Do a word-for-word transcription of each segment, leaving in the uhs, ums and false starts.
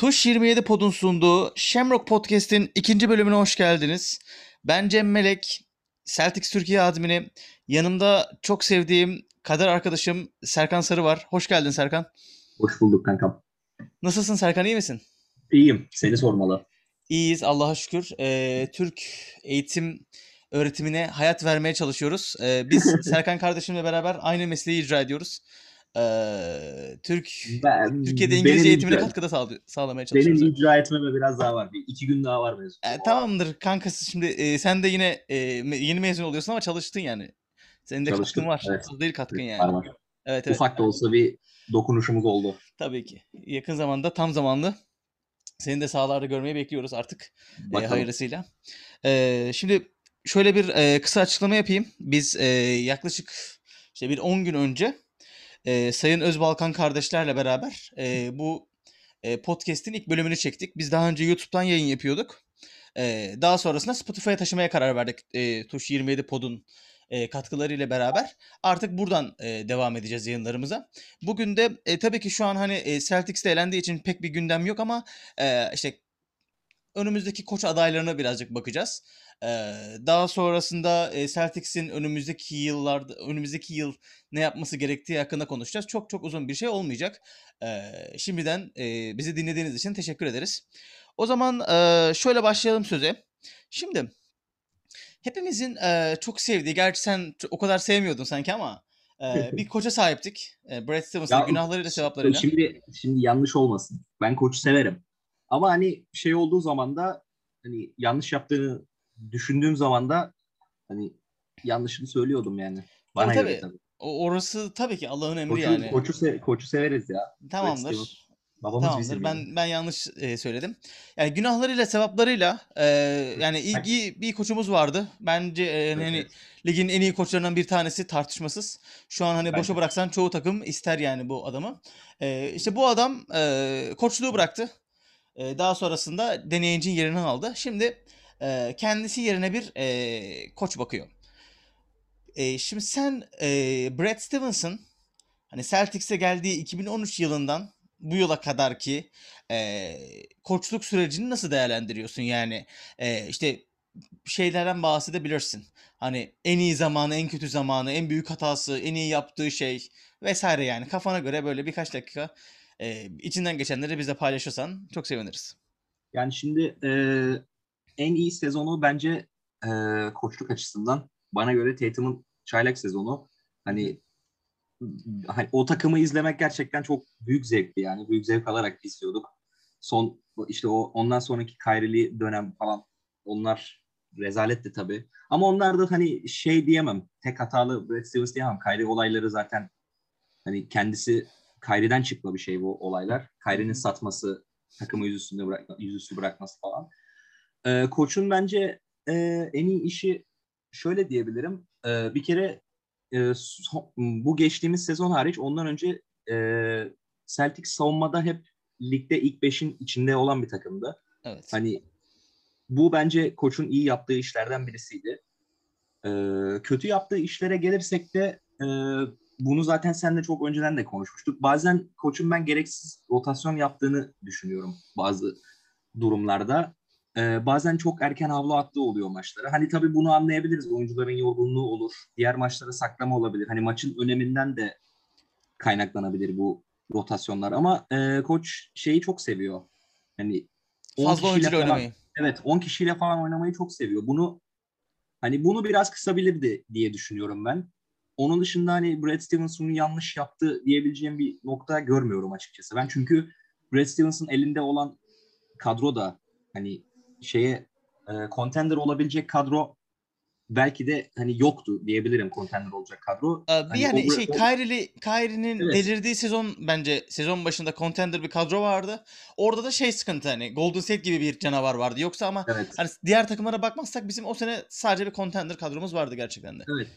Tuş yirmi yedi Pod'un sunduğu Shamrock Podcast'in ikinci bölümüne hoş geldiniz. Ben Cem Melek, Celtics Türkiye admini. Yanımda çok sevdiğim kader arkadaşım Serkan Sarı var. Hoş geldin Serkan. Hoş bulduk kankam. Nasılsın Serkan, iyi misin? İyiyim, seni sormalı. İyiyiz Allah'a şükür. Ee, Türk eğitim öğretimine hayat vermeye çalışıyoruz. Ee, biz Serkan kardeşimle beraber aynı mesleği icra ediyoruz. Ee, Türk ben, Türkiye'de İngilizce eğitimine icra, katkıda sağ, sağlamaya çalışıyoruz. Benim icra etmeme biraz daha var. Bir, iki gün daha var mezun. Ee, tamamdır kankası. Şimdi e, sen de yine e, yeni mezun oluyorsun ama çalıştın yani. Senin de çalıştım, katkın var. Evet. Az değil katkın evet, yani. Var. Evet, evet. Ufak da olsa bir dokunuşumuz oldu. Tabii ki. Yakın zamanda tam zamanlı seni de sahalarda görmeyi bekliyoruz artık. E, hayırlısıyla. E, şimdi şöyle bir e, kısa açıklama yapayım. Biz e, yaklaşık işte bir on gün önce Ee, Sayın Öz Balkan kardeşlerle beraber e, bu e, podcast'in ilk bölümünü çektik. Biz daha önce YouTube'dan yayın yapıyorduk. E, daha sonrasında Spotify'a taşımaya karar verdik. E, Tuş yirmi yedi Pod'un e, katkılarıyla beraber. Artık buradan e, devam edeceğiz yayınlarımıza. Bugün de e, tabii ki şu an hani e, Celtics'te elendiği için pek bir gündem yok ama e, işte önümüzdeki koç adaylarına birazcık bakacağız. Daha sonrasında Celtics'in önümüzdeki yıllarda önümüzdeki yıl ne yapması gerektiği hakkında konuşacağız. Çok çok uzun bir şey olmayacak. Şimdiden bizi dinlediğiniz için teşekkür ederiz. O zaman şöyle başlayalım söze. Şimdi hepimizin çok sevdiği, gerçi sen o kadar sevmiyordun sanki ama bir koça sahiptik. Brad Stevens'ın günahlarıyla sevaplarıyla. Şimdi şimdi yanlış olmasın. Ben koçu severim. Ama hani şey olduğu zaman da hani yanlış yaptığını düşündüğüm zaman da hani yanlışını söylüyordum yani. Bana tabii, göre tabii. Orası tabii ki Allah'ın emri koçu, yani. Koçu, se- koçu severiz ya. Tamamdır. Babamız Tamamdır. Ben yani. ben yanlış e, söyledim. Yani günahlarıyla sevaplarıyla e, yani iyi, iyi bir koçumuz vardı. Bence e, hani evet. ligin en iyi koçlarından bir tanesi tartışmasız. Şu an hani ben boşa de. bıraksan çoğu takım ister yani bu adamı. E, işte bu adam e, koçluğu bıraktı. E, daha sonrasında Danny Ainge'in yerini aldı. Şimdi kendisi yerine bir e, koç bakıyor. E, şimdi sen e, Brad Stevens'ın hani Celtics'e geldiği iki bin on üç yılından bu yola kadar ki e, koçluk sürecini nasıl değerlendiriyorsun? Yani e, işte şeylerden bahsedebilirsin. Hani en iyi zamanı, en kötü zamanı, en büyük hatası, en iyi yaptığı şey vesaire yani. Kafana göre böyle birkaç dakika e, içinden geçenleri bizle paylaşırsan çok seviniriz. Yani şimdi e... en iyi sezonu bence e, koçluk açısından bana göre Tatum'un çaylak sezonu. Hani, hani o takımı izlemek gerçekten çok büyük zevkti yani. Büyük zevk alarak izliyorduk. Son işte o ondan sonraki Kyrie'li dönem falan onlar rezaletti tabii. Ama onlar da hani şey diyemem. Tek hatalı Brad Stevens diyemem. Kyrie olayları zaten hani kendisi Kyrie'den çıkma bir şey bu olaylar. Kyrie'nin satması, takımı yüzüstü bırakma, yüzüstü bırakması falan. E, koçun bence e, en iyi işi şöyle diyebilirim. E, bir kere e, so, bu geçtiğimiz sezon hariç ondan önce e, Celtics savunmada hep ligde ilk beşin içinde olan bir takımdı. Evet. Hani bu bence koçun iyi yaptığı işlerden birisiydi. E, kötü yaptığı işlere gelirsek de e, bunu zaten seninle çok önceden de konuşmuştuk. Bazen koçun ben gereksiz rotasyon yaptığını düşünüyorum bazı durumlarda. Ee, bazen çok erken havlu attığı oluyor maçlara. Hani tabii bunu anlayabiliriz. Oyuncuların yorgunluğu olur. Diğer maçlara saklama olabilir. Hani maçın öneminden de kaynaklanabilir bu rotasyonlar. Ama e, koç şeyi çok seviyor. Hani fazla oyuncuyla oynamayı. Evet, on kişiyle falan oynamayı çok seviyor. Bunu hani bunu biraz kısabilirdi diye düşünüyorum ben. Onun dışında hani Brad Stevenson'un yanlış yaptı diyebileceğim bir nokta görmüyorum açıkçası. Ben çünkü Brad Stevenson'un elinde olan kadro da hani şeye e, contender olabilecek kadro belki de hani yoktu diyebilirim contender olacak kadro. Ee, hani yani o, şey o... Kyrie'li Kyrie'nin evet. delirdiği sezon bence sezon başında contender bir kadro vardı. Orada da şey sıkıntı hani Golden State gibi bir canavar vardı. Yoksa ama evet. hani diğer takımlara bakmazsak bizim o sene sadece bir contender kadromuz vardı gerçekten de. Evet.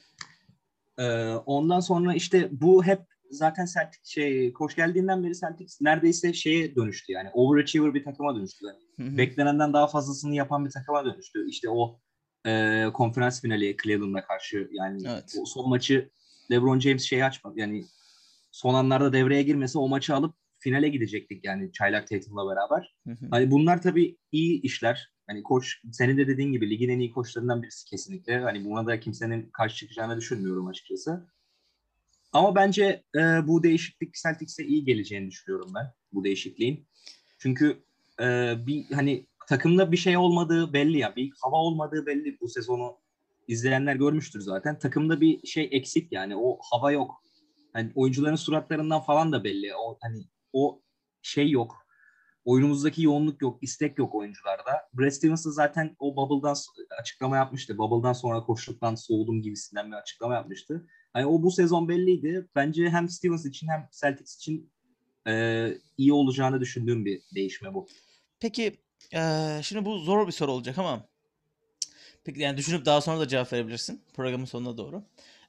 Ee, ondan sonra işte bu hep zaten Celtics şey koç geldiğinden beri Celtics neredeyse şeye dönüştü yani overachiever bir takıma dönüştü. Yani beklenenden daha fazlasını yapan bir takıma dönüştü. İşte o e, konferans finali Cleveland'a karşı yani evet. o son maçı LeBron James şeyi açmadı yani son anlarda devreye girmese o maçı alıp finale gidecektik yani Çaylak Tatum'la beraber. Hı hı. Hani bunlar tabii iyi işler. Hani koç, senin de dediğin gibi ligin en iyi koçlarından birisi kesinlikle. Hani buna da kimsenin karşı çıkacağını düşünmüyorum açıkçası. Ama bence e, bu değişiklik Celtics'e iyi geleceğini düşünüyorum ben. Bu değişikliğin. Çünkü e, bir hani takımda bir şey olmadığı belli ya. Bir hava olmadığı belli. Bu sezonu izleyenler görmüştür zaten. Takımda bir şey eksik yani. O hava yok. Hani oyuncuların suratlarından falan da belli. O hani o şey yok. Oyunumuzdaki yoğunluk yok, istek yok oyuncularda. Brad Stevens zaten o Bubble'dan açıklama yapmıştı. Bubble'dan sonra koçluktan soğudum gibisinden bir açıklama yapmıştı. Hani o bu sezon belliydi. Bence hem Stevens için hem Celtics için e, iyi olacağını düşündüğüm bir değişme bu. Peki e, şimdi bu zor bir soru olacak ama peki yani düşünüp daha sonra da cevap verebilirsin programın sonuna doğru.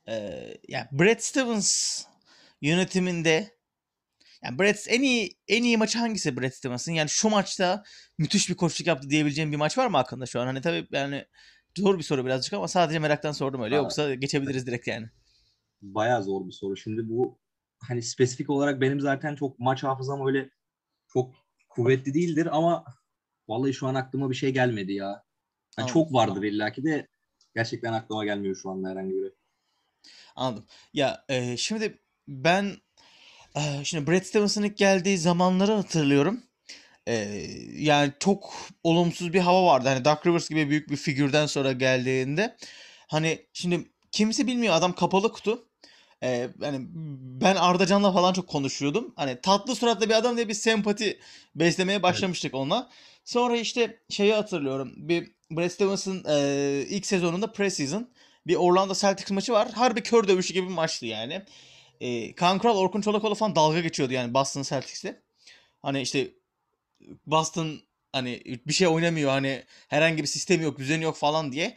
E, yani Brad Stevens yönetiminde yani Brad en iyi en iyi maçı hangisi Brad Stevens'ın? Yani şu maçta müthiş bir koçluk yaptı diyebileceğim bir maç var mı hakkında şu an? Hani tabii yani zor bir soru birazcık ama sadece meraktan sordum öyle. Aa, yoksa geçebiliriz direkt yani. Bayağı zor bir soru. Şimdi bu hani spesifik olarak benim zaten çok maç hafızam öyle çok kuvvetli değildir ama vallahi şu an aklıma bir şey gelmedi ya. Yani tamam, çok vardır tamam. illaki de gerçekten aklıma gelmiyor şu anda herhangi biri. Anladım. Ya e, şimdi ben e, şimdi Brad Stevens'ın ilk geldiği zamanları hatırlıyorum. E, yani çok olumsuz bir hava vardı. Hani Dark Rivers gibi büyük bir figürden sonra geldiğinde hani şimdi kimse bilmiyor adam kapalı kutu. Ee, yani ben Ardacan'la falan çok konuşuyordum. Hani tatlı suratlı bir adam diye bir sempati beslemeye başlamıştık, evet, onunla. Sonra işte şeyi hatırlıyorum. Bir Brad Stevens'ın e, ilk sezonunda preseason bir Orlando Celtics maçı var. Harbi kör dövüşü gibi bir maçtı yani. E, Kan Kral, Orkun Çolakoğlu falan dalga geçiyordu yani Boston Celtics'le. Hani işte Boston hani bir şey oynamıyor hani herhangi bir sistemi yok, düzeni yok falan diye.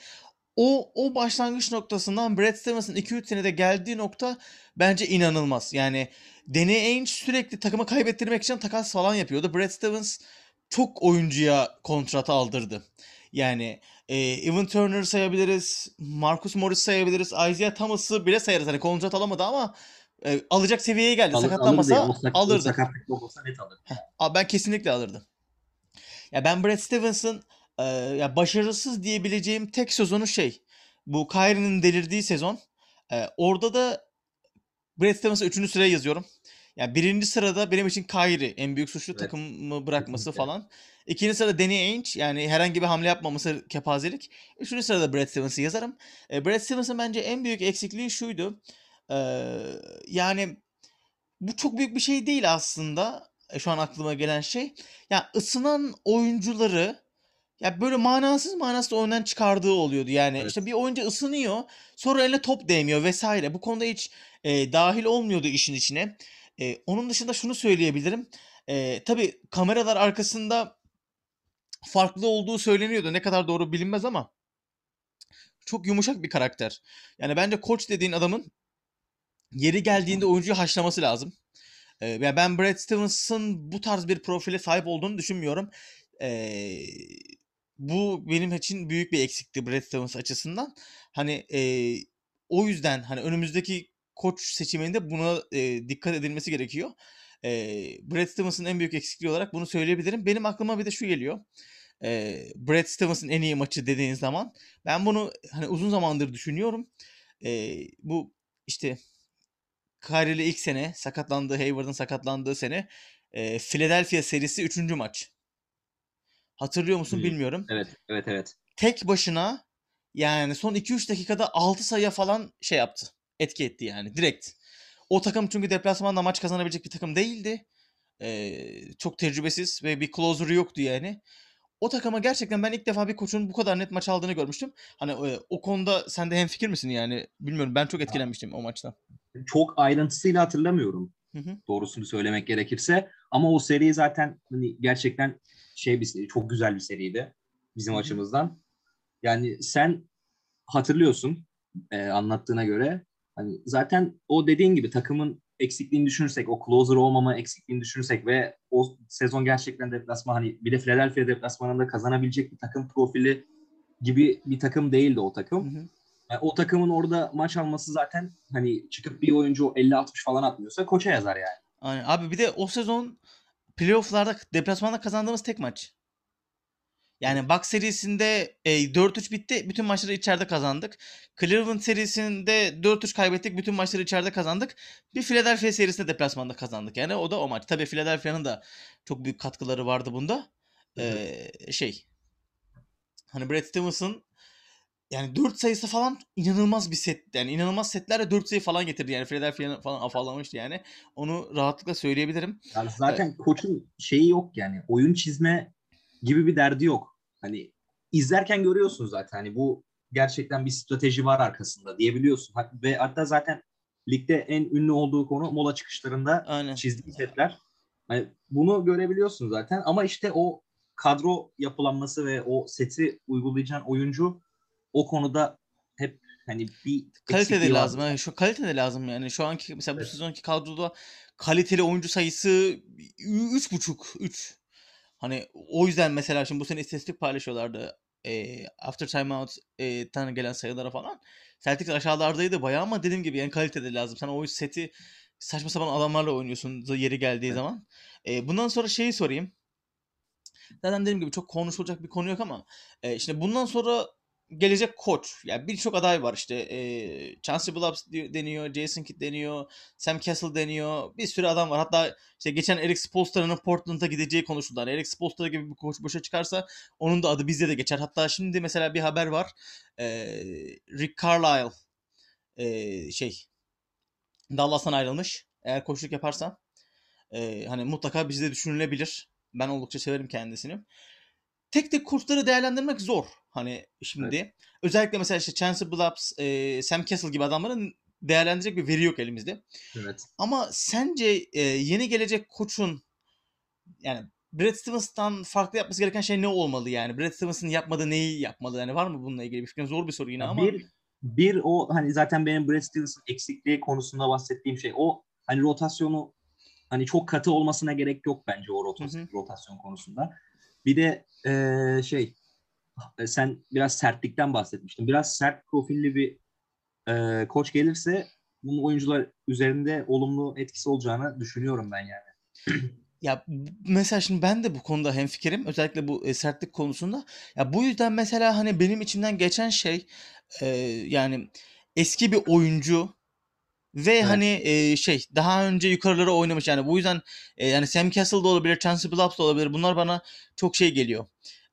O o başlangıç noktasından Brad Stevens'ın iki üç senede geldiği nokta bence inanılmaz. Yani Danny Ainge sürekli takımı kaybettirmek için takas falan yapıyordu. Brad Stevens çok oyuncuya kontrat aldırdı. Yani e, Evan Turner'ı sayabiliriz, Marcus Morris sayabiliriz, Isaiah Thomas'ı bile sayarız. Hani kontrat alamadı ama e, alacak seviyeye geldi. Alır, Sakatlanmasa alır sak- alırdı. Sakatlık olsa net alırdı. Heh, ben kesinlikle alırdım. Ya ben Brad Stevens'ın Ee, ya başarısız diyebileceğim tek sezonu şey. Bu Kyrie'nin delirdiği sezon. Ee, orada da Brad Stevens'a üçüncü sıraya yazıyorum. Yani birinci sırada benim için Kyrie en büyük suçlu, evet, takımı bırakması, kesinlikle, falan. İkinci sırada Danny Ainge, yani herhangi bir hamle yapmaması, kepazelik. Üçüncü sırada Brad Stevens'ı yazarım. Ee, Brad Stevens'ın bence en büyük eksikliği şuydu. Ee, yani bu çok büyük bir şey değil aslında. E, şu an aklıma gelen şey. Ya yani ısınan oyuncuları ya böyle manasız manasız oyundan çıkardığı oluyordu. Yani evet, işte bir oyuncu ısınıyor, sonra eline top değmiyor vesaire. Bu konuda hiç e, dahil olmuyordu işin içine. E, onun dışında şunu söyleyebilirim. E, tabii kameralar arkasında farklı olduğu söyleniyordu. Ne kadar doğru bilinmez ama çok yumuşak bir karakter. Yani bence koç dediğin adamın yeri geldiğinde oyuncuyu haşlaması lazım. E, ben Brad Stevens'ın bu tarz bir profile sahip olduğunu düşünmüyorum. Eee... Bu benim için büyük bir eksikti Brad Stevens açısından. Hani e, o yüzden hani önümüzdeki koç seçiminde buna e, dikkat edilmesi gerekiyor. E, Brad Stevens'ın en büyük eksikliği olarak bunu söyleyebilirim. Benim aklıma bir de şu geliyor. E, Brad Stevens'ın en iyi maçı dediğiniz zaman ben bunu hani uzun zamandır düşünüyorum. E, bu işte Kyrie'li ilk sene sakatlandığı, Hayward'ın sakatlandığı sene e, Philadelphia serisi üçüncü maç. Hatırlıyor musun bilmiyorum. Evet, evet, evet. Tek başına yani son iki üç dakikada altı sayı falan şey yaptı. Etki etti yani direkt. O takım çünkü deplasmanda maç kazanabilecek bir takım değildi. Ee, çok tecrübesiz ve bir closer'ı yoktu yani. O takıma gerçekten ben ilk defa bir koçun bu kadar net maç aldığını görmüştüm. Hani o, o konuda sen de hemfikir misin yani? Bilmiyorum, ben çok etkilenmiştim o maçtan. Çok ayrıntısıyla hatırlamıyorum. Hı hı. Doğrusunu söylemek gerekirse. Ama o seri zaten hani gerçekten şey bir seri, çok güzel bir seriydi bizim Hı-hı. açımızdan. Yani sen hatırlıyorsun e, anlattığına göre. Hani zaten o dediğin gibi takımın eksikliğini düşünürsek, o closer olmama eksikliğini düşünürsek ve o sezon gerçekten deplasman, hani bir de Philadelphia deplasmanında kazanabilecek bir takım profili gibi bir takım değildi o takım. Yani o takımın orada maç alması zaten hani çıkıp bir oyuncu elli altmış falan atmıyorsa koça yazar yani. Aynen. Abi bir de o sezon playoff'larda deplasmanda kazandığımız tek maç. Yani Bucks serisinde e, dört üç bitti. Bütün maçları içeride kazandık. Cleveland serisinde dört üç kaybettik. Bütün maçları içeride kazandık. Bir Philadelphia serisinde deplasmanda kazandık. Yani o da o maç. Tabii Philadelphia'nın da çok büyük katkıları vardı bunda. Ee, şey. Hani Brad Stevens'ın yani dört sayısı falan inanılmaz bir set. Yani inanılmaz setlerle dört sayı falan getirdi. Yani Philadelphia falan afallamıştı yani. Onu rahatlıkla söyleyebilirim. Yani zaten ee, koçun şeyi yok yani. Oyun çizme gibi bir derdi yok. Hani izlerken görüyorsun zaten. Hani bu gerçekten bir strateji var arkasında diyebiliyorsun. Ve hatta zaten ligde en ünlü olduğu konu mola çıkışlarında aynen. çizdiği setler. Hani bunu görebiliyorsun zaten. Ama işte o kadro yapılanması ve o seti uygulayacağın oyuncu o konuda hep hani bir kalitede lazım. Yani şu kalitede lazım yani. Şu anki mesela evet. bu sezonki kadroda kaliteli oyuncu sayısı üç buçuk üç. Hani o yüzden mesela şimdi bu sene istatistik paylaşıyorlardı. E, after timeout'tan e, gelen sayılara falan. Celtics aşağılardaydı bayağı ama dediğim gibi yani kalitede lazım. Sen o seti saçma sapan adamlarla oynuyorsun yeri geldiği evet. zaman. E, bundan sonra şeyi sorayım. Zaten dediğim gibi çok konuşulacak bir konu yok ama e, şimdi bundan sonra gelecek koç. Yani birçok aday var işte. E, Chancey Billups deniyor, Jason Kidd deniyor, Sam Cassell deniyor. Bir sürü adam var. Hatta işte geçen Eric Spoelstra'nın Portland'a gideceği konuşuldu. Yani Eric Spoelstra gibi bir koç boşa çıkarsa onun da adı bizde de geçer. Hatta şimdi mesela bir haber var. E, Rick Carlisle e, şey Dallas'tan ayrılmış. Eğer koçluk yaparsa e, hani mutlaka bizde düşünülebilir. Ben oldukça severim kendisini. Tek tek koçları değerlendirmek zor. Hani şimdi evet. özellikle mesela işte Chancey Billups, e, Sam Cassell gibi adamların değerlendirecek bir veri yok elimizde. Evet. Ama sence e, yeni gelecek koçun yani Brad Stevens'tan farklı yapması gereken şey ne olmalı yani? Brad Stevens'ın yapmadığı neyi yapmalı? Yani var mı bununla ilgili bir fikrin? Zor bir soru yine ama. Bir, bir o hani zaten benim Brad Stevens'ın eksikliği konusunda bahsettiğim şey o hani rotasyonu hani çok katı olmasına gerek yok bence o rotasyon, hı hı. rotasyon konusunda. Bir de e, şey sen biraz sertlikten bahsetmiştin. Biraz sert profilli bir e, koç gelirse bunun oyuncular üzerinde olumlu etkisi olacağını düşünüyorum ben yani. Ya mesela şimdi ben de bu konuda hemfikirim. Özellikle bu e, sertlik konusunda. Ya bu yüzden mesela hani benim içimden geçen şey e, yani eski bir oyuncu ve evet. hani e, şey daha önce yukarılara oynamış yani bu yüzden e, yani Sam Cassell da olabilir, Chancey Billups da olabilir. Bunlar bana çok şey geliyor.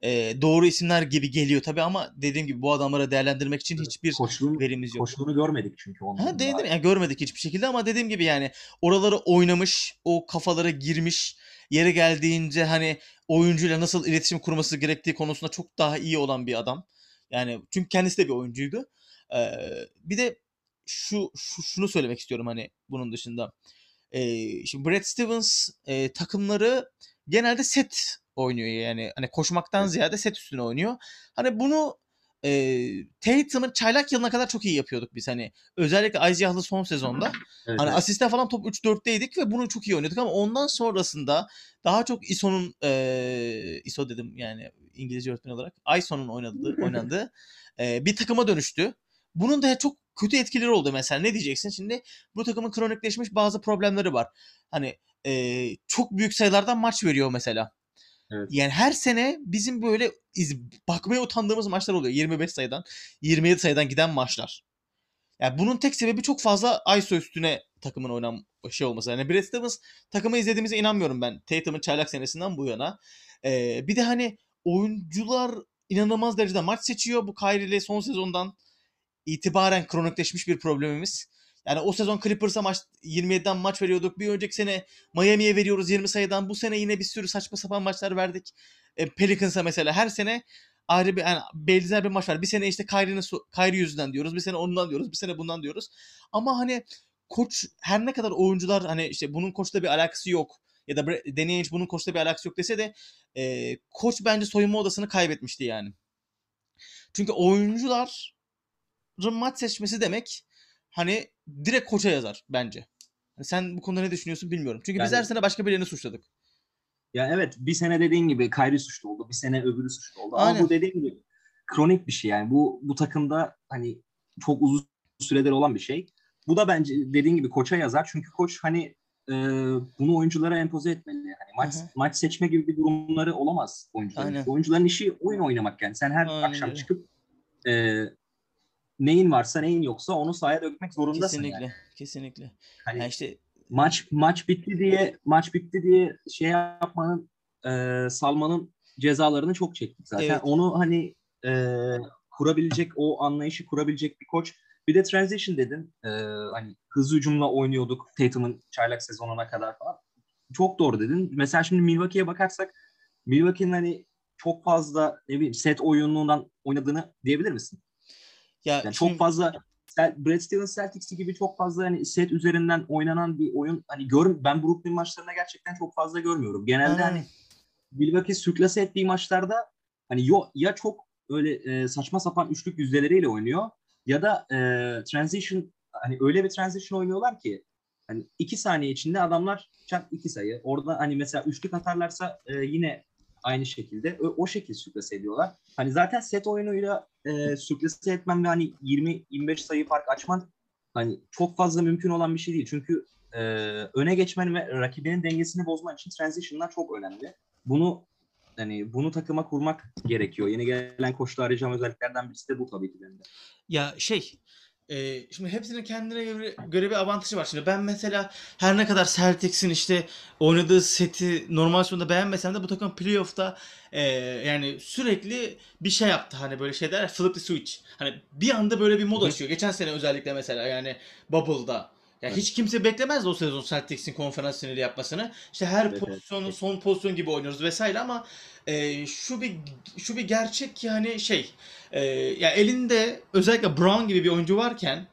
E, doğru isimler gibi geliyor tabii ama dediğim gibi bu adamları değerlendirmek için hiçbir koçluğun, verimiz yok. Koçluğunu görmedik çünkü onların. Ha dedim yani görmedik hiçbir şekilde ama dediğim gibi yani oraları oynamış, o kafalara girmiş, yere geldiğince hani oyuncuyla nasıl iletişim kurması gerektiği konusunda çok daha iyi olan bir adam. Yani çünkü kendisi de bir oyuncuydu. E, bir de Şu, şu şunu söylemek istiyorum hani bunun dışında. Ee, şimdi Brad Stevens e, takımları genelde set oynuyor yani hani koşmaktan evet. ziyade set üstüne oynuyor. Hani bunu e, Tatum'un çaylak yılına kadar çok iyi yapıyorduk biz hani özellikle Isaiah'lı son sezonda. Evet, hani evet. asiste falan top üç dörtteydik ve bunu çok iyi oynuyorduk ama ondan sonrasında daha çok I S O'nun e, I S O dedim yani İngilizce öğretmen olarak I S O'nun oynadığı oynandığı e, bir takıma dönüştü. Bunun da çok kötü etkileri oldu mesela. Ne diyeceksin? Şimdi bu takımın kronikleşmiş bazı problemleri var. Hani e, çok büyük sayılardan maç veriyor mesela. Evet. Yani her sene bizim böyle iz, bakmaya utandığımız maçlar oluyor. yirmi beş sayıdan, yirmi yedi sayıdan giden maçlar. Yani bunun tek sebebi çok fazla I S O üstüne takımın oynan şey olması. Yani Brad Stevens takımı izlediğimize inanmıyorum ben. Tatum'un çaylak senesinden bu yana. E, bir de hani oyuncular inanılmaz derecede maç seçiyor. Bu Kyrie'li son sezondan itibaren kronikleşmiş bir problemimiz. Yani o sezon Clippers'a maç yirmi yediden maç veriyorduk. Bir önceki sene Miami'ye veriyoruz yirmi sayıdan. Bu sene yine bir sürü saçma sapan maçlar verdik. E, Pelicans'a mesela her sene ayrı bir yani benzer bir maç var. Bir sene işte Kyrie'nin Kyrie yüzünden diyoruz. Bir sene ondan diyoruz. Bir sene bundan diyoruz. Ama hani koç her ne kadar oyuncular hani işte bunun koçla bir alakası yok ya da Danny Ainge bunun koçla bir alakası yok dese de e, koç bence soyunma odasını kaybetmişti yani. Çünkü oyuncular maç seçmesi demek hani direkt koça yazar bence. Yani sen bu konuda ne düşünüyorsun bilmiyorum. Çünkü yani, biz her sene başka birilerini suçladık. Ya evet bir sene dediğin gibi Kyrie suçlu oldu. Bir sene öbürü suçlu oldu. Aynen. Ama bu dediğin gibi kronik bir şey yani. Bu bu takımda hani çok uzun süredir olan bir şey. Bu da bence dediğin gibi koça yazar. Çünkü koç hani e, bunu oyunculara empoze etmeli. Yani maç, maç seçme gibi bir durumları olamaz oyuncuların. Oyuncuların işi oyun oynamak yani. Sen her Aynen. akşam çıkıp e, neyin varsa neyin yoksa onu sahaya dökmek zorundasın. Kesinlikle, yani. kesinlikle. Hani yani işte maç maç bitti diye maç bitti diye şey yapmanın e, salmanın cezalarını çok çektik zaten. Evet. Onu hani e, kurabilecek, o anlayışı kurabilecek bir koç. Bir de transition dedin. Ee, hani hızlı hücumla oynuyorduk Tatum'un çaylak sezonuna kadar falan. Çok doğru dedin. Mesela şimdi Milwaukee'ye bakarsak, Milwaukee'nin hani çok fazla ne bileyim set oyunundan oynadığını diyebilir misin? Ya yani çok fazla Brad Stevens Celtics gibi çok fazla hani set üzerinden oynanan bir oyun hani gör ben Brooklyn maçlarında gerçekten çok fazla görmüyorum. Genelde ha. hani Milwaukee sürklase ettiği maçlarda hani yo, ya çok öyle e, saçma sapan üçlük yüzdeleriyle oynuyor. Ya da e, transition hani öyle bir transition oynuyorlar ki hani iki saniye içinde adamlar çat iki sayı. Orada hani mesela üçlük atarlarsa e, yine aynı şekilde o, o şekilde sürklase ediyorlar. Hani zaten set oyunuyla e, sürklase etmen ve hani yirmi yirmi beş sayı fark açman hani çok fazla mümkün olan bir şey değil. Çünkü e, öne geçmen ve rakibinin dengesini bozman için transition'lar çok önemli. Bunu Yani bunu takıma kurmak gerekiyor. Yeni gelen koçla arayacağım özelliklerden birisi de bu tabii ki benim de. Ya şey, e, şimdi hepsinin kendine göre, göre bir avantajı var. Şimdi ben mesela her ne kadar Celtics'in işte oynadığı seti normal sonunda beğenmesem de bu takım playoff'ta e, yani sürekli bir şey yaptı. Hani böyle şey derler, flip the switch. Hani bir anda böyle bir mod açıyor. Geçen sene özellikle mesela yani Bubble'da. Ya evet. Hiç kimse beklemezdi o sezon Celtics'in konferans finali yapmasını. İşte her evet, pozisyonu evet. son pozisyon gibi oynuyoruz vesaire ama e, şu bir şu bir gerçek ki hani şey e, ya elinde özellikle Brown gibi bir oyuncu varken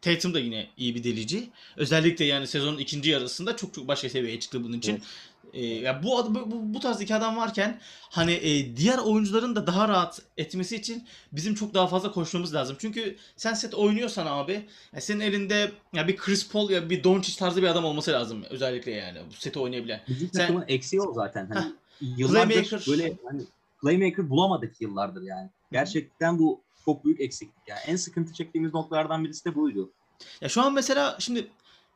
Tatum da yine iyi bir delici. Özellikle yani sezonun ikinci yarısında çok çok başka seviyeye çıktı bunun için. Evet. E, ya bu, bu bu tarz iki adam varken hani e, diğer oyuncuların da daha rahat etmesi için bizim çok daha fazla koşmamız lazım. Çünkü sen set oynuyorsan abi ya senin elinde ya bir Chris Paul ya bir Doncic tarzı bir adam olması lazım özellikle yani bu seti oynayabilen. Bizim takımın eksiği o zaten. Hani heh, yıllardır playmaker. Böyle hani playmaker bulamadık yıllardır yani. Gerçekten bu çok büyük eksiklik. Yani en sıkıntı çektiğimiz noktalardan birisi de buydu. Ya şu an mesela şimdi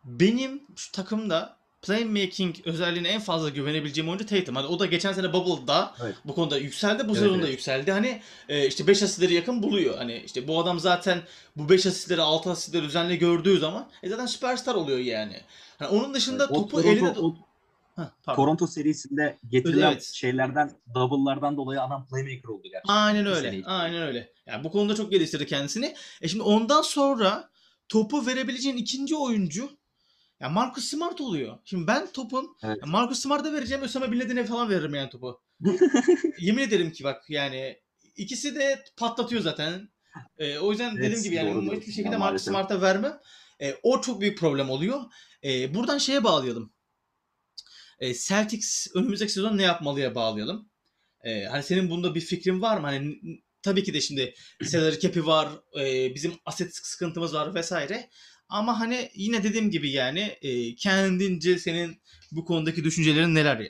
benim şu takımda playmaking özelliğine en fazla güvenebileceğim oyuncu Tatum. Hani o da geçen sene Bubble'da evet. bu konuda yükseldi. Bu evet, sezonda evet. yükseldi. Hani e, işte beş asistleri yakın buluyor. Hani işte bu adam zaten bu beş asistleri altı asistleri düzenli gördüğü zaman e zaten süperstar oluyor yani. Hani onun dışında evet, topu elinde... Heh, Toronto serisinde getirilen evet. şeylerden, double'lardan dolayı adam playmaker oldu gerçekten. Aynen öyle. Aynen öyle. Yani bu konuda çok geliştirdi kendisini. E şimdi ondan sonra topu verebileceğin ikinci oyuncu ya Marcus Smart oluyor. Şimdi ben topum evet. Marcus Smart'a vereceğim, Osama Bin Laden'e falan veririm yani topu. Yemin ederim ki bak yani ikisi de patlatıyor zaten. E, o yüzden dediğim evet, gibi yani doğru. hiçbir şekilde ya, Marcus maalesef. Smart'a vermem. E, o çok büyük problem oluyor. E, buradan şeye bağlayalım. Celtics önümüzdeki sezon ne yapmalıya bağlayalım. Ee, hani senin bunda bir fikrin var mı? Hani tabii ki de şimdi salary cap'i var, e, bizim asset sıkıntımız var vesaire. Ama hani yine dediğim gibi yani e, kendince senin bu konudaki düşüncelerin neler? Ya?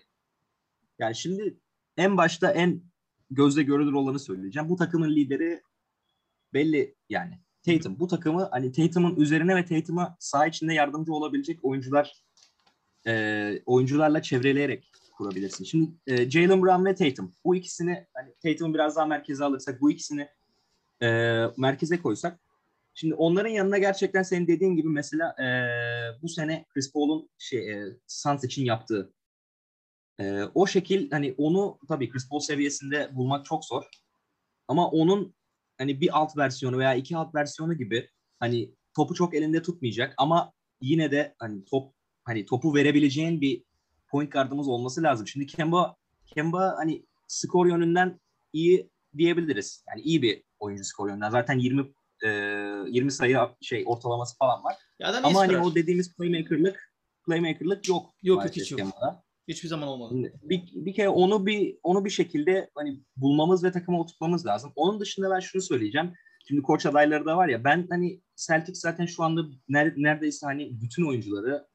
Yani şimdi en başta en gözle görülür olanı söyleyeceğim. Bu takımın lideri belli yani Tatum. Bu takımı hani Tatum'un üzerine ve Tatum'a saha içinde yardımcı olabilecek oyuncular E, oyuncularla çevreleyerek kurabilirsin. Şimdi e, Jaylen Brown ve Tatum. Bu ikisini, hani Tatum'u biraz daha merkeze alırsak, bu ikisini e, merkeze koysak. Şimdi onların yanına gerçekten senin dediğin gibi mesela e, bu sene Chris Paul'un şey, e, Suns için yaptığı e, o şekil hani onu tabii Chris Paul seviyesinde bulmak çok zor. Ama onun hani bir alt versiyonu veya iki alt versiyonu gibi hani topu çok elinde tutmayacak ama yine de hani top hani topu verebileceğin bir point guardımız olması lazım. Şimdi Kemba Kemba hani skor yönünden iyi diyebiliriz. Yani iyi bir oyuncu skor yönünden. Zaten yirmi e, yirmi sayı şey ortalaması falan var. Ama hani o dediğimiz playmaker'lık playmaker'lık yok. Yok hiç yok. Kemba'da. Hiçbir zaman olmadı. Bir, bir kere onu bir onu bir şekilde hani bulmamız ve takıma oturtmamız lazım. Onun dışında ben şunu söyleyeceğim. Şimdi koç adayları da var ya. Ben hani Celtics zaten şu anda neredeyse hani bütün oyuncuları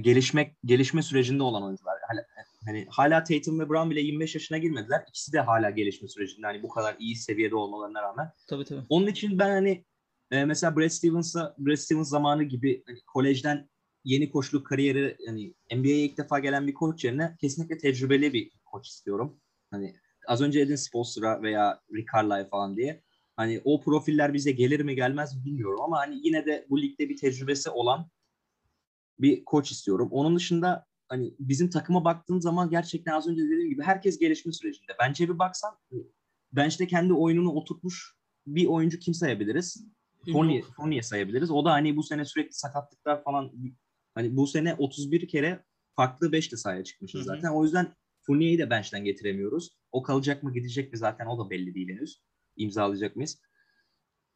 gelişmek gelişme sürecinde olan oyuncular. Hala, hani hala Tatum ve Brown bile yirmi beş yaşına girmediler. İkisi de hala gelişme sürecinde. Hani bu kadar iyi seviyede olmalarına rağmen. Tabii tabii. Onun için ben hani mesela Brad Stevens'a Brad Stevens zamanı gibi hani kolejden yeni koçluk kariyeri, yani N B A'ye ilk defa gelen bir koç yerine kesinlikle tecrübeli bir koç istiyorum. Hani az önce Edin Spoelstra veya Rick Carlisle falan diye. Hani o profiller bize gelir mi gelmez mi bilmiyorum ama hani yine de bu ligde bir tecrübesi olan bir koç istiyorum. Onun dışında hani bizim takıma baktığın zaman gerçekten az önce dediğim gibi herkes gelişme sürecinde. Bence bir baksan bench'te kendi oyununu oturtmuş bir oyuncu kim sayabiliriz? Tony, Tony'ye sayabiliriz. O da hani bu sene sürekli sakatlıklar falan, hani bu sene otuz bir kere farklı beşli sahaya çıkmışız zaten. O yüzden Fournier'i de bench'ten getiremiyoruz. O kalacak mı gidecek mi zaten o da belli değil henüz. İmzalayacak mıyız?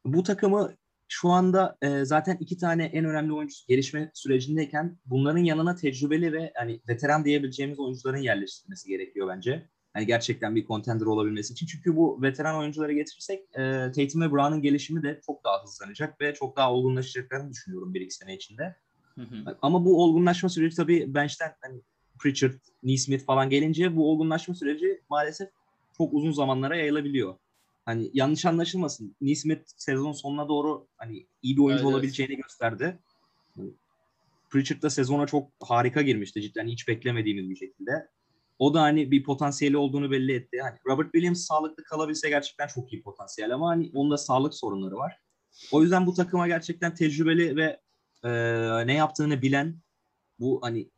Bu takımı şu anda e, zaten iki tane en önemli oyuncusu gelişme sürecindeyken bunların yanına tecrübeli ve hani veteran diyebileceğimiz oyuncuların yerleştirilmesi gerekiyor bence. Hani gerçekten bir contender olabilmesi için. Çünkü bu veteran oyuncuları getirirsek e, Tatum ve Brown'un gelişimi de çok daha hızlanacak ve çok daha olgunlaşacaklarını düşünüyorum bir iki sene içinde. Hı hı. Ama bu olgunlaşma süreci tabii bench'ten hani Pritchard, Neesmith falan gelince bu olgunlaşma süreci maalesef çok uzun zamanlara yayılabiliyor. Hani yanlış anlaşılmasın. Neesmith sezon sonuna doğru hani iyi bir oyuncu evet, olabileceğini evet. gösterdi. Pritchard da sezona çok harika girmişti cidden hiç beklemediğimiz bir şekilde. O da hani bir potansiyeli olduğunu belli etti. Hani Robert Williams sağlıklı kalabilse gerçekten çok iyi potansiyel ama hani onun da sağlık sorunları var. O yüzden bu takıma gerçekten tecrübeli ve e, ne yaptığını bilen, bu hani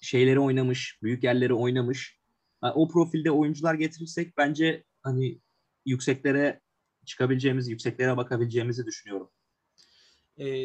şeyleri oynamış, büyük yerleri oynamış. Yani o profilde oyuncular getirirsek bence hani yükseklere çıkabileceğimiz, yükseklere bakabileceğimizi düşünüyorum. Ee,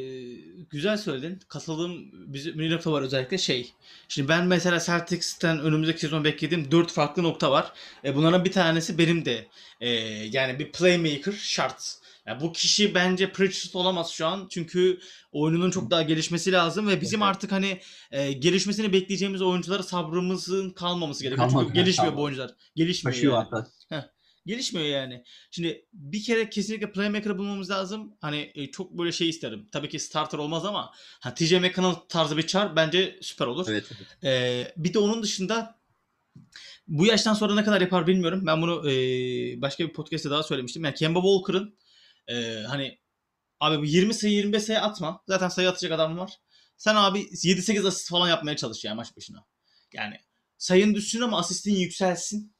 güzel söyledin. Katıldığım bir nokta var özellikle şey. Şimdi ben mesela Celtics'ten önümüzdeki sezon beklediğim dört farklı nokta var. E, bunların bir tanesi benim de e, yani bir playmaker şart. Yani bu kişi bence Pritchard olamaz şu an. Çünkü oyununun çok daha gelişmesi lazım ve bizim artık hani e, gelişmesini bekleyeceğimiz oyunculara sabrımızın kalmaması gerekiyor. Kalmadı, çünkü gelişmiyor kalmadı. Bu oyuncular. Gelişmiyor. Taşıyor yani. Hatta. Heh. Gelişmiyor yani. Şimdi bir kere kesinlikle playmaker bulmamız lazım. Hani e, çok böyle şey isterim. Tabii ki starter olmaz ama ha, T J McConnell tarzı bir çar bence süper olur. Evet. evet. E, bir de onun dışında bu yaştan sonra ne kadar yapar bilmiyorum. Ben bunu e, başka bir podcast'te daha söylemiştim. Yani Kemba Walker'ın e, hani abi yirmi sayı yirmi beş sayı atma. Zaten sayı atacak adam var. Sen abi yedi sekiz asist falan yapmaya çalış yani maç başına. Yani sayın düşsün ama asistin yükselsin.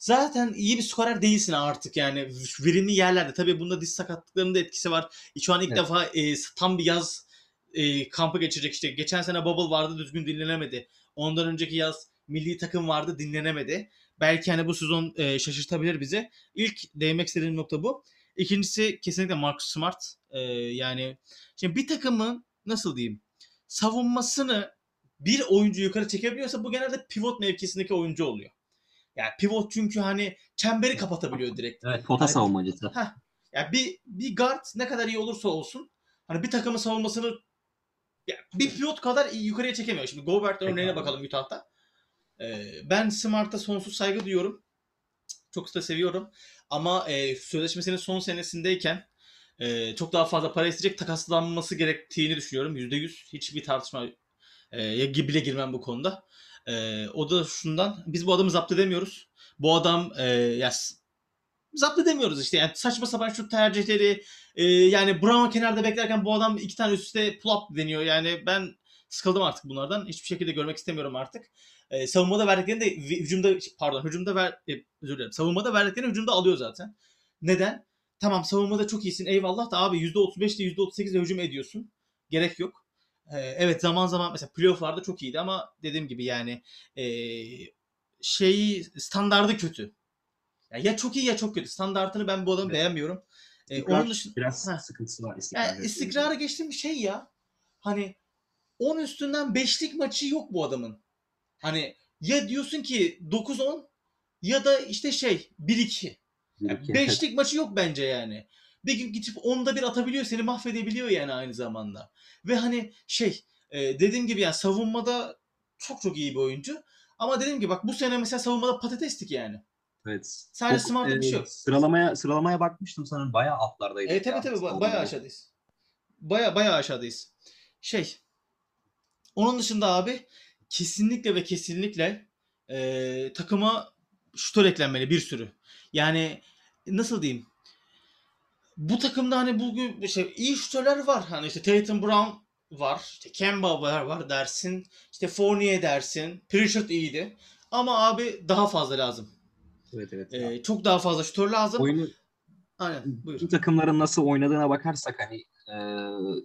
Zaten iyi bir skorer değilsin artık yani verimli yerlerde. Tabii bunda diz sakatlıklarının da etkisi var. Şu an ilk evet. defa e, tam bir yaz e, kampı geçirecek işte. Geçen sene Bubble vardı düzgün dinlenemedi. Ondan önceki yaz milli takım vardı dinlenemedi. Belki hani bu sezon e, şaşırtabilir bizi. İlk değinmek istediğim nokta bu. İkincisi kesinlikle Marcus Smart. E, yani şimdi bir takımın nasıl diyeyim savunmasını bir oyuncu yukarı çekebiliyorsa bu genelde pivot mevkisindeki oyuncu oluyor. Yani pivot çünkü hani çemberi kapatabiliyor direkt. Evet, pota yani, savunmacısı. Heh, yani bir bir guard ne kadar iyi olursa olsun hani bir takımın savunmasını yani bir pivot kadar yukarıya çekemiyor. Şimdi Gobert örneğine bakalım Utah'ta. Ee, ben Smart'a sonsuz saygı duyuyorum. Çok da seviyorum. Ama e, sözleşmesinin son senesindeyken e, çok daha fazla para isteyecek takaslanması gerektiğini düşünüyorum. yüzde yüz hiçbir tartışma e, bile girmem bu konuda. Ee, o da şundan, biz bu adamı zapt edemiyoruz. Bu adam e, ya, zapt edemiyoruz işte. Yani saçma sapan şut tercihleri. E, yani Brown kenarda beklerken bu adam iki tane üst üste pull up deniyor. Yani ben sıkıldım artık bunlardan. Hiçbir şekilde görmek istemiyorum artık. E, savunmada verdiklerini de hücumda pardon hücumda ver, e, özür dilerim. Savunmada verdiklerini hücumda alıyor zaten. Neden? Tamam savunmada çok iyisin. Eyvallah da abi yüzde otuz beş ile yüzde otuz sekiz ile hücum ediyorsun. Gerek yok. Evet zaman zaman mesela playoff'larda çok iyiydi ama dediğim gibi yani e, şeyi standardı kötü. Yani ya çok iyi ya çok kötü. Standartını ben bu adamı evet. beğenmiyorum. İstikrar, e, onun dışında biraz ha, sıkıntısı var. İstikrar yani istikrarı geçtiğim şey ya hani on üstünden beşlik maçı yok bu adamın. Hani ya diyorsun ki dokuz on ya da işte şey bir iki. Yani beşlik maçı yok bence yani. Bir gün gidip onda bir atabiliyor seni mahvedebiliyor yani aynı zamanda. Ve hani şey dediğim gibi yani savunmada çok çok iyi bir oyuncu. Ama dediğim gibi bak bu sene mesela savunmada patatestik yani. Evet. Sadece Smart'ta e, bir şey yok. Sıralamaya, sıralamaya bakmıştım sanırım bayağı altlardaydı. Evet tabii tabii bayağı aşağıdayız. Bayağı bayağı aşağıdayız. Şey onun dışında abi kesinlikle ve kesinlikle e, takıma şutör eklenmeli bir sürü. Yani nasıl diyeyim? Bu takımda hani bugün şey iyi şutörler var. Hani işte Tatum Brown var. İşte Kemba var, var dersin. İşte Fournier dersin. Pritchard iyiydi. Ama abi daha fazla lazım. Evet evet. Ee, çok daha fazla şutör lazım. Oyunu, aynen, buyur. Bu takımların nasıl oynadığına bakarsak hani ee...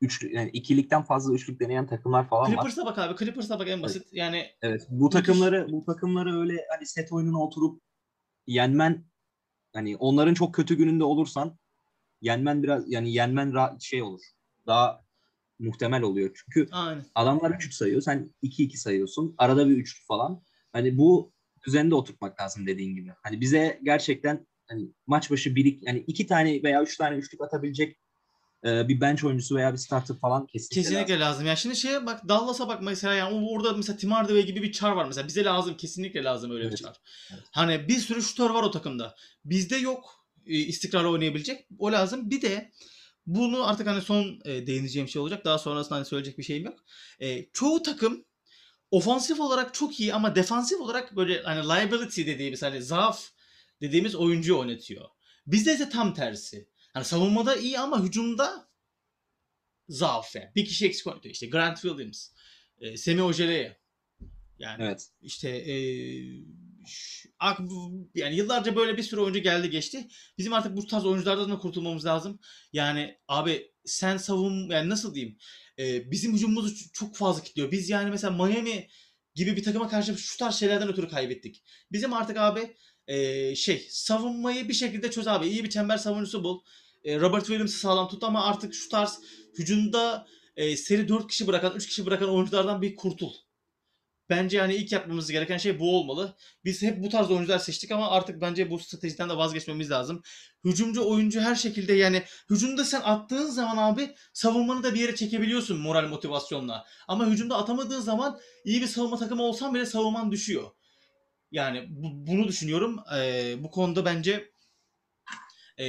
üçlü, yani ikilikten fazla üçlük deneyen takımlar falan Clippers'a var. Clippers'a bak abi, Clippers'a bak en basit. Evet. Yani evet, bu takımları bu takımları öyle hani set oyununa oturup yenmen, hani onların çok kötü gününde olursan yenmen biraz yani yenmen ra- şey olur. Daha muhtemel oluyor. Çünkü aynen, adamlar üç üç sayıyor, sen iki iki sayıyorsun. Arada bir üçlü falan. Hani bu düzende oturtmak lazım dediğin gibi. Hani bize gerçekten hani maç başı birik yani iki tane veya üç tane üçlük atabilecek bir bench oyuncusu veya bir starter falan kesinlikle, kesinlikle lazım. lazım. Yani şimdi şeye bak, Dallas'a bak mesela, yani orada mesela Tim Hardaway gibi bir çar var mesela, bize lazım, kesinlikle lazım öyle evet. bir çar. Evet. Hani bir sürü şutör var o takımda. Bizde yok istikrarlı oynayabilecek. O lazım. Bir de bunu artık hani son değineceğim şey olacak. Daha sonrasında hani söyleyecek bir şeyim yok. Çoğu takım ofansif olarak çok iyi ama defansif olarak böyle hani liability dediğimiz hani zaaf dediğimiz oyuncuyu oynatıyor. Bizde ise tam tersi. Yani savunmada iyi ama hücumda zaaf yani. Bir kişi eksik oynuyor. İşte Grant Williams, e, Semi Ojeleye. Yani evet. işte e, şu, yani yıllarca böyle bir sürü oyuncu geldi geçti. Bizim artık bu tarz oyunculardan da kurtulmamız lazım. Yani abi sen savun, yani nasıl diyeyim? E, bizim hücumumuzu çok fazla kilitliyor. Biz yani mesela Miami gibi bir takıma karşı şu tarz şeylerden ötürü kaybettik. Bizim artık abi e, şey savunmayı bir şekilde çöz abi. İyi bir çember savunucusu bul. Robert Williams'ı sağlam tut ama artık şu tarz hücumda e, seri dört kişi bırakan, üç kişi bırakan oyunculardan bir kurtul. Bence yani ilk yapmamız gereken şey bu olmalı. Biz hep bu tarz oyuncular seçtik ama artık bence bu stratejiden de vazgeçmemiz lazım. Hücumcu oyuncu her şekilde, yani hücumda sen attığın zaman abi savunmanı da bir yere çekebiliyorsun moral motivasyonla. Ama hücumda atamadığın zaman iyi bir savunma takımı olsan bile savunman düşüyor. Yani bu, bunu düşünüyorum. E, bu konuda bence Ee,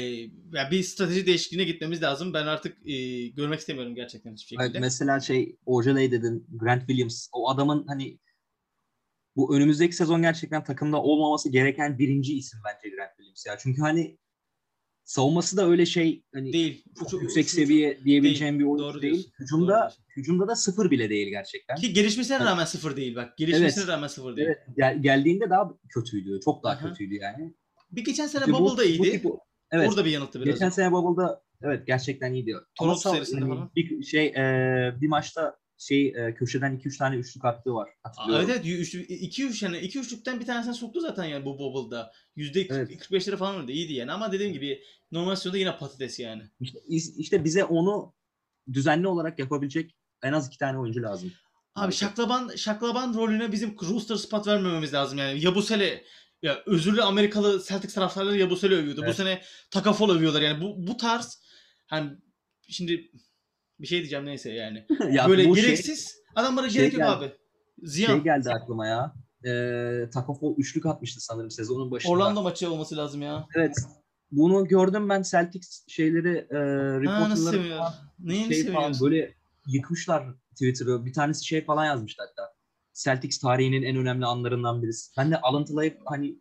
yani bir strateji değişikliğine gitmemiz lazım. Ben artık e, görmek istemiyorum gerçekten hiçbir şekilde. Evet, mesela şey Ojeley dedin, Grant Williams, o adamın hani bu önümüzdeki sezon gerçekten takımda olmaması gereken birinci isim bence Grant Williams ya. Çünkü hani savunması da öyle şey hani değil, çok uçuk, yüksek uçuk, seviye diyebileceğim bir oyuncu değil. Hücumda hücumda da sıfır bile değil gerçekten. Ki gelişmesine rağmen evet. sıfır değil bak. Gelişmesine evet. rağmen sıfır değil. Evet. Gel- geldiğinde daha kötüydü. Çok daha Aha. kötüydü yani. Bir geçen sene işte Bubble'da iyiydi. Bu, bu Evet. Orada bir yanılttı biraz. Geçen sene Bubble'da evet gerçekten iyi diyor. Toronto serisinde yani falan. Bir şey e, bir maçta şey e, köşeden iki üç tane üçlük attığı var. Aa, evet iki üç yani iki üçlükten bir tanesini soktu zaten yani bu Bubble'da. yüzde kırk beşleri evet. falan vardı. İyiydi yani ama dediğim gibi normal sezonda yine patates yani. İşte, işte bize onu düzenli olarak yapabilecek en az iki tane oyuncu lazım. Abi şaklaban şaklaban rolüne bizim roster spot vermememiz lazım yani. Yabusele Ya özürlü Amerikalı Celtics taraftarları Yabusele övüyordu. Evet. Bu sene Tacko Fall övüyorlar. Yani bu bu tarz hani şimdi bir şey diyeceğim neyse yani. ya Böyle gereksiz şey, adamlara şey gerek yok abi. Ziyan. Şey geldi aklıma ya. Eee Tacko Fall üçlük atmıştı sanırım sezonun başında. Orlando maçı olması lazım ya. Evet. Bunu gördüm ben, Celtics şeyleri eee reportları falan. Neyini şey falan böyle yıkmışlar Twitter'ı. Bir tanesi şey falan yazmıştı hatta. Celtics tarihinin en önemli anlarından birisi. Ben de alıntılayıp hani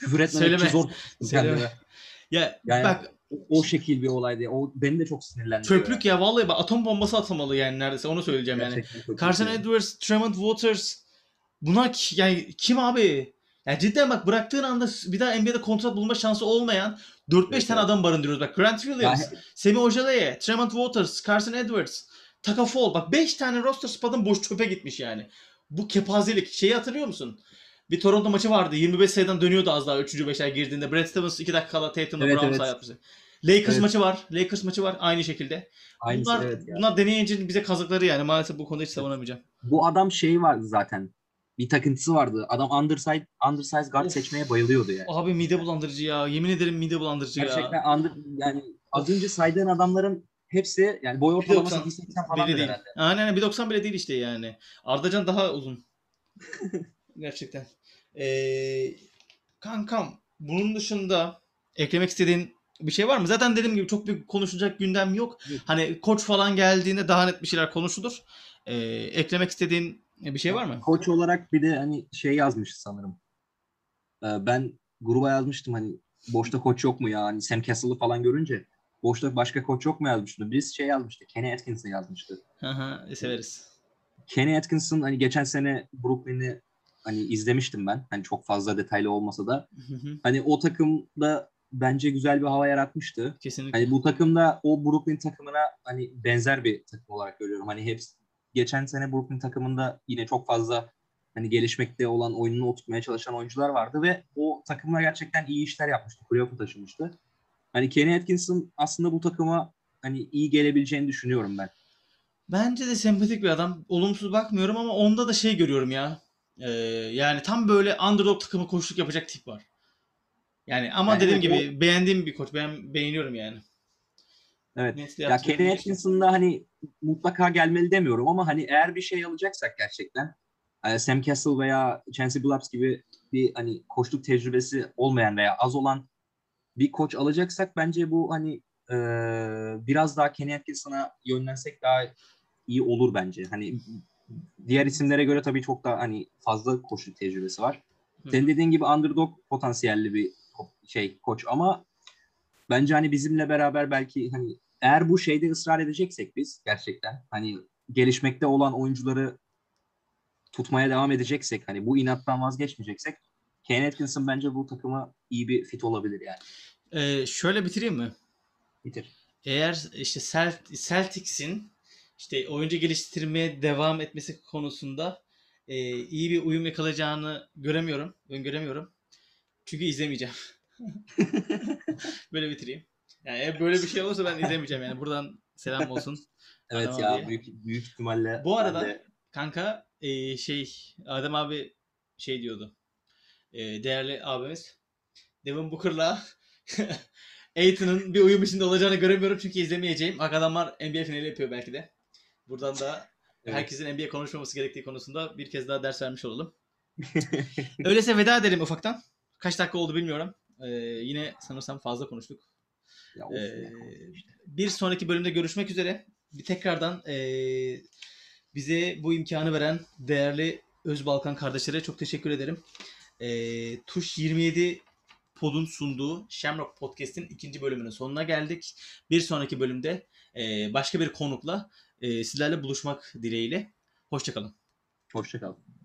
küfür etmemek için zor. Söyleme. Ya yani bak o şekil bir olaydı. O beni de çok sinirlendi. Çöplük yani. Ya vallahi bak atom bombası atamalı yani neredeyse. Onu söyleyeceğim gerçekten yani. Carson yani. Edwards, Tremont Waters, bunlar ki, yani kim abi? Yani cidden bak bıraktığın anda bir daha N B A'de kontrat bulma şansı olmayan dört beş evet, tane evet. adam barındırıyoruz. Bak Grant Williams, yani... Semi Ojeleye, Tremont Waters, Carson Edwards, Tacko Fall. Bak beş tane roster spot'ın boş çöpe gitmiş yani. Bu kepazelik. Şeyi hatırlıyor musun? Bir Toronto maçı vardı. yirmi beş sayıdan dönüyordu az daha. üçüncü beşer girdiğinde. Brad Stevens iki dakikada Tatum'la evet, Brown evet. sayı atmıştı. Lakers evet. maçı var. Lakers maçı var. Aynı şekilde. Aynısı, bunlar evet bunlar Danny Ainge'in bize kazıkları yani. Maalesef bu konuda hiç savunamayacağım. Bu adam şey vardı zaten. Bir takıntısı vardı. Adam undersized, undersized guard of. seçmeye bayılıyordu yani. Abi mide bulandırıcı ya. Yemin ederim mide bulandırıcı Gerçekten ya. Gerçekten under... Yani az önce saydığın adamların hepsi yani boy ortalaması bir seksen falan değil. Herhalde. Aynen bir doksan bile değil işte yani. Ardacan daha uzun. Gerçekten. Ee, kankam bunun dışında eklemek istediğin bir şey var mı? Zaten dediğim gibi çok bir konuşulacak gündem yok. Evet. Hani koç falan geldiğinde daha net bir şeyler konuşulur. Ee, eklemek istediğin bir şey var mı? Koç olarak bir de hani şey yazmış sanırım. Ben gruba yazmıştım hani boşta koç yok mu ya? Hani Sam Cassell'ı falan görünce. Boşta başka koç yok mu yazmıştı? Biz şey yazmıştı. Kenny Atkinson yazmıştı. Hı hı. Severiz. Kenny Atkinson hani geçen sene Brooklyn'i hani izlemiştim ben. Hani çok fazla detaylı olmasa da. Hı hı. Hani o takımda bence güzel bir hava yaratmıştı. Kesinlikle. Hani bu takımda o Brooklyn takımına hani benzer bir takım olarak görüyorum. Hani hepsi geçen sene Brooklyn takımında yine çok fazla hani gelişmekte olan, oyununu oturtmaya çalışan oyuncular vardı ve o takımla gerçekten iyi işler yapmıştı. Playoff'a taşımıştı. Hani Kenny Atkinson aslında bu takıma hani iyi gelebileceğini düşünüyorum ben. Bence de sempatik bir adam. Olumsuz bakmıyorum ama onda da şey görüyorum ya. Ee, yani tam böyle underdog takımı koçluk yapacak tip var. Yani ama yani dediğim gibi o... beğendiğim bir koç. Ben beğeniyorum yani. Evet. Ya Kenny Atkinson'da hani mutlaka gelmeli demiyorum ama hani eğer bir şey alacaksak gerçekten yani Sam Cassell veya Chancey Billups gibi bir hani koçluk tecrübesi olmayan veya az olan bir koç alacaksak bence bu hani e, biraz daha Kenny Atkinson'a yönlensek daha iyi olur bence. Hani diğer isimlere göre tabii çok daha hani fazla koçluk tecrübesi var. Senin dediğin gibi underdog potansiyelli bir şey koç ama bence hani bizimle beraber belki hani eğer bu şeyde ısrar edeceksek biz gerçekten hani gelişmekte olan oyuncuları tutmaya devam edeceksek hani bu inattan vazgeçmeyeceksek Kenny Atkinson bence bu takıma iyi bir fit olabilir yani. Ee, şöyle bitireyim mi? Bitir. Eğer işte Celtics'in işte oyuncu geliştirmeye devam etmesi konusunda e, iyi bir uyum yakalayacağını göremiyorum, öngöremiyorum. Çünkü izlemeyeceğim. Böyle bitireyim. Yani eğer böyle bir şey olursa ben izlemeyeceğim yani. Buradan selam olsun. Evet Adem ya abiye. büyük büyük ihtimalle. Bu arada de... kanka e, şey Adem abi şey diyordu. E, değerli abimiz Devin Booker'la Aiton'un bir uyum içinde olacağını göremiyorum çünkü izlemeyeceğim. Adamlar N B A finali yapıyor belki de. Buradan da evet. Herkesin N B A konuşmaması gerektiği konusunda bir kez daha ders vermiş olalım. Öyleyse veda edelim ufaktan. Kaç dakika oldu bilmiyorum. Ee, yine sanırsam fazla konuştuk. Ya ee, ya, işte. Bir sonraki bölümde görüşmek üzere. Bir tekrardan e, bize bu imkanı veren değerli Öz Balkan kardeşlere çok teşekkür ederim. E, Tuş yirmi yedi Pod'un sunduğu Shamrock Podcast'in ikinci bölümünün sonuna geldik. Bir sonraki bölümde e, başka bir konukla e, sizlerle buluşmak dileğiyle. Hoşçakalın. Hoşçakalın.